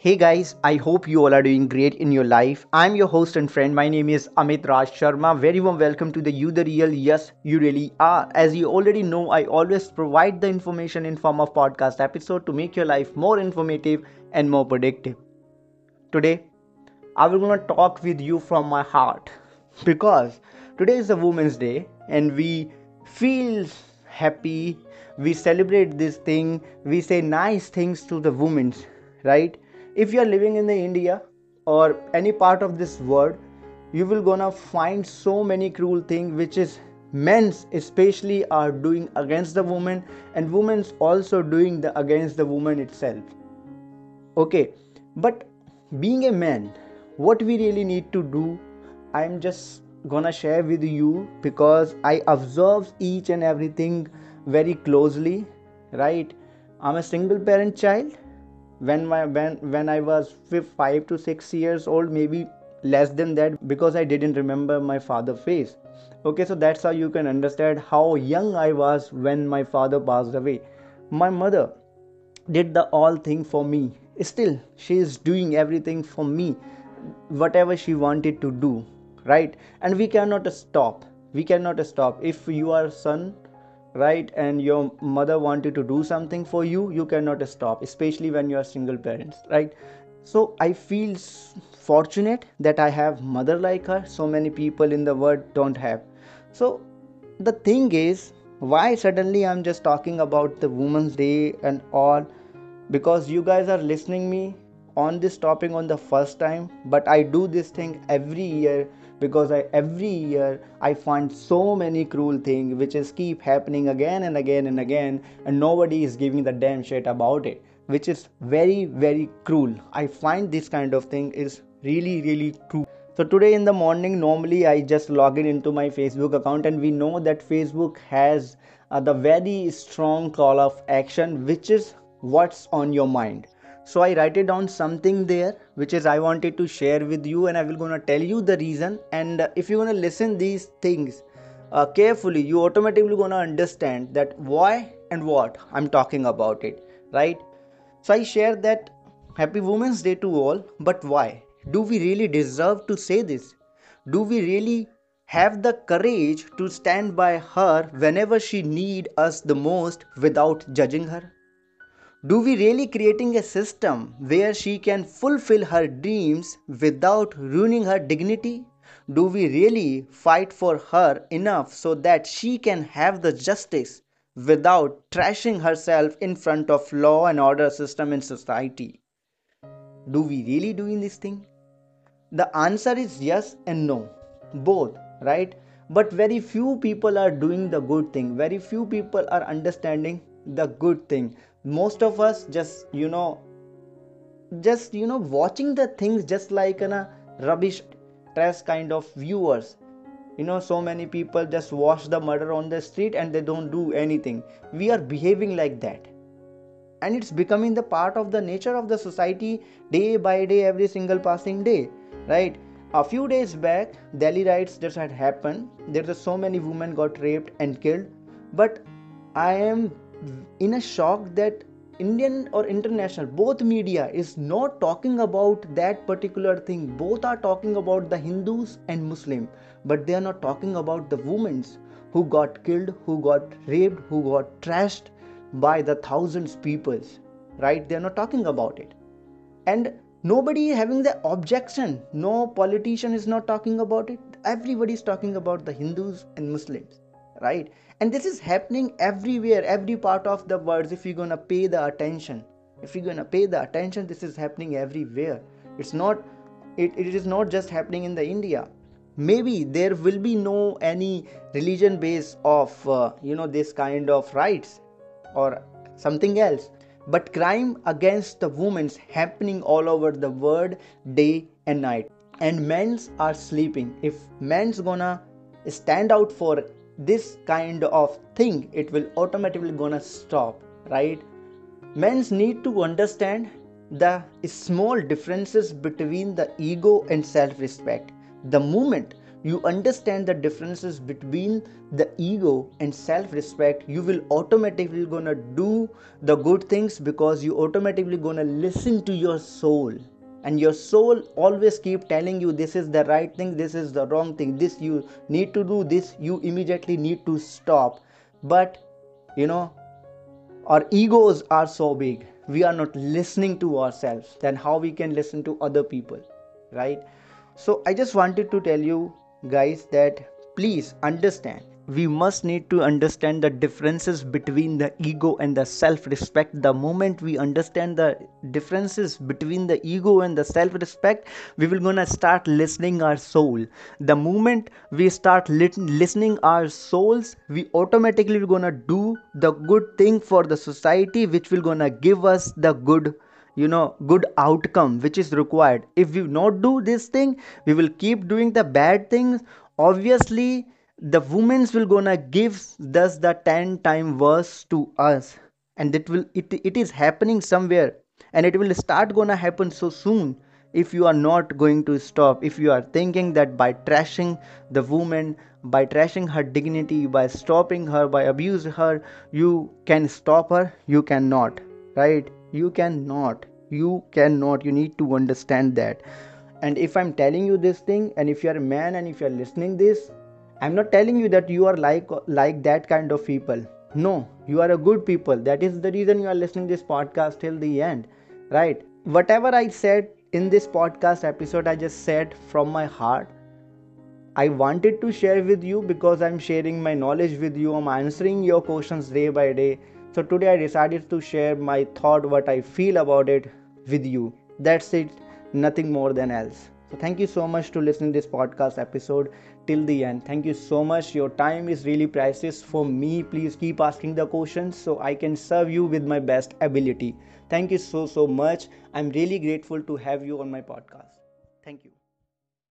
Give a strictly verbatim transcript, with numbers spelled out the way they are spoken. Hey guys, I hope you all are doing great in your life. I'm your host and friend. My name is Amit Raj Sharma. Very warm welcome to the You the Real. Yes, you really are. As you already know, I always provide the information in form of podcast episode to make your life more informative and more predictive. Today, I will gonna talk with you from my heart because today is a Women's Day and we feel happy. We celebrate this thing. We say nice things to the women, right? If you are living in the India or any part of this world, you will gonna find so many cruel things which is men's especially are doing against the woman, and women's also doing the against the woman itself. Okay, but being a man, what we really need to do, I am just gonna share with you because I observe each and everything very closely, right? I'm a single parent child. When my when when I was five to six years old, maybe less than that, because I didn't remember my father's face. Okay, so that's how you can understand how young I was when my father passed away. My mother did the all thing for me. Still, she is doing everything for me, whatever she wanted to do, right? And we cannot stop. We cannot stop. If you are a son, right, and your mother wanted to do something for you, you cannot stop, especially when you are single parents, right? So I feel fortunate that I have mother like her. So many people in the world don't have. So the thing is, why suddenly I'm just talking about the Women's Day and all, because you guys are listening me on this topic on the first time, but I do this thing every year because I every year I find so many cruel things which is keep happening again and again and again, and nobody is giving the damn shit about it, which is very very cruel. I find this kind of thing is really really cruel. So today in the morning, normally I just log in into my Facebook account, and we know that Facebook has uh, the very strong call of action, which is what's on your mind. So I write it down something there, which is I wanted to share with you, and I will gonna tell you the reason. And uh, if you're gonna listen these things uh, carefully, you automatically gonna understand that why and what I'm talking about it, right? So I share that happy Women's Day to all, but why? Do we really deserve to say this? Do we really have the courage to stand by her whenever she needs us the most without judging her? Do we really creating a system where she can fulfill her dreams without ruining her dignity? Do we really fight for her enough so that she can have the justice without trashing herself in front of law and order system in society? Do we really doing this thing? The answer is yes and no, both, right? But very few people are doing the good thing. Very few people are understanding the good thing. Most of us just you know just you know watching the things just like in a rubbish trash kind of viewers. You know, so many people just watch the murder on the street and they don't do anything. We are behaving like that, and it's becoming the part of the nature of the society day by day, every single passing day, right? A few days back, Delhi riots just had happened. There are so many women got raped and killed, but I am in a shock that Indian or international, both media is not talking about that particular thing. Both are talking about the Hindus and Muslim, but they are not talking about the women who got killed, who got raped, who got trashed by the thousands people, right? They are not talking about it, and nobody having the objection. No politician is not talking about it. Everybody is talking about the Hindus and Muslims, right? And this is happening everywhere, every part of the world. If you're gonna pay the attention, if you're gonna pay the attention, this is happening everywhere. It's not, it, it is not just happening in the India. Maybe there will be no any religion base of, uh, you know, this kind of rights or something else. But crime against the women's happening all over the world day and night. And men's are sleeping. If men's gonna stand out for this kind of thing, it will automatically gonna stop, right? Men's need to understand the small differences between the ego and self-respect. The moment you understand the differences between the ego and self-respect, you will automatically gonna do the good things, because you automatically gonna listen to your soul. And your soul always keep telling you this is the right thing, this is the wrong thing, this you need to do, this you immediately need to stop. But you know, our egos are so big, we are not listening to ourselves, then how we can listen to other people, right? So I just wanted to tell you guys that please understand, we must need to understand the differences between the ego and the self-respect. The moment we understand the differences between the ego and the self-respect, we will gonna start listening our soul. The moment we start lit- listening our souls, we automatically will gonna do the good thing for the society, which will gonna give us the good, you know, good outcome which is required. If we not do this thing, we will keep doing the bad things. Obviously, the women's will gonna give thus the ten times worse to us, and it will it, it is happening somewhere, and it will start gonna happen so soon if you are not going to stop. If you are thinking that by trashing the woman, by trashing her dignity, by stopping her, by abusing her, you can stop her, you cannot, right? You cannot, you cannot. You need to understand that. And if I'm telling you this thing, and if you are a man and if you are listening this, I'm not telling you that you are like like that kind of people. No, you are a good people. That is the reason you are listening this podcast till the end, right? Whatever I said in this podcast episode, I just said from my heart. I wanted to share with you because I'm sharing my knowledge with you. I'm answering your questions day by day. So today I decided to share my thought, what I feel about it with you. That's it. Nothing more than else. So thank you so much to listening this podcast episode till the end. Thank you so much. Your time is really priceless for me. Please keep asking the questions so I can serve you with my best ability. Thank you so, so much. I'm really grateful to have you on my podcast. Thank you.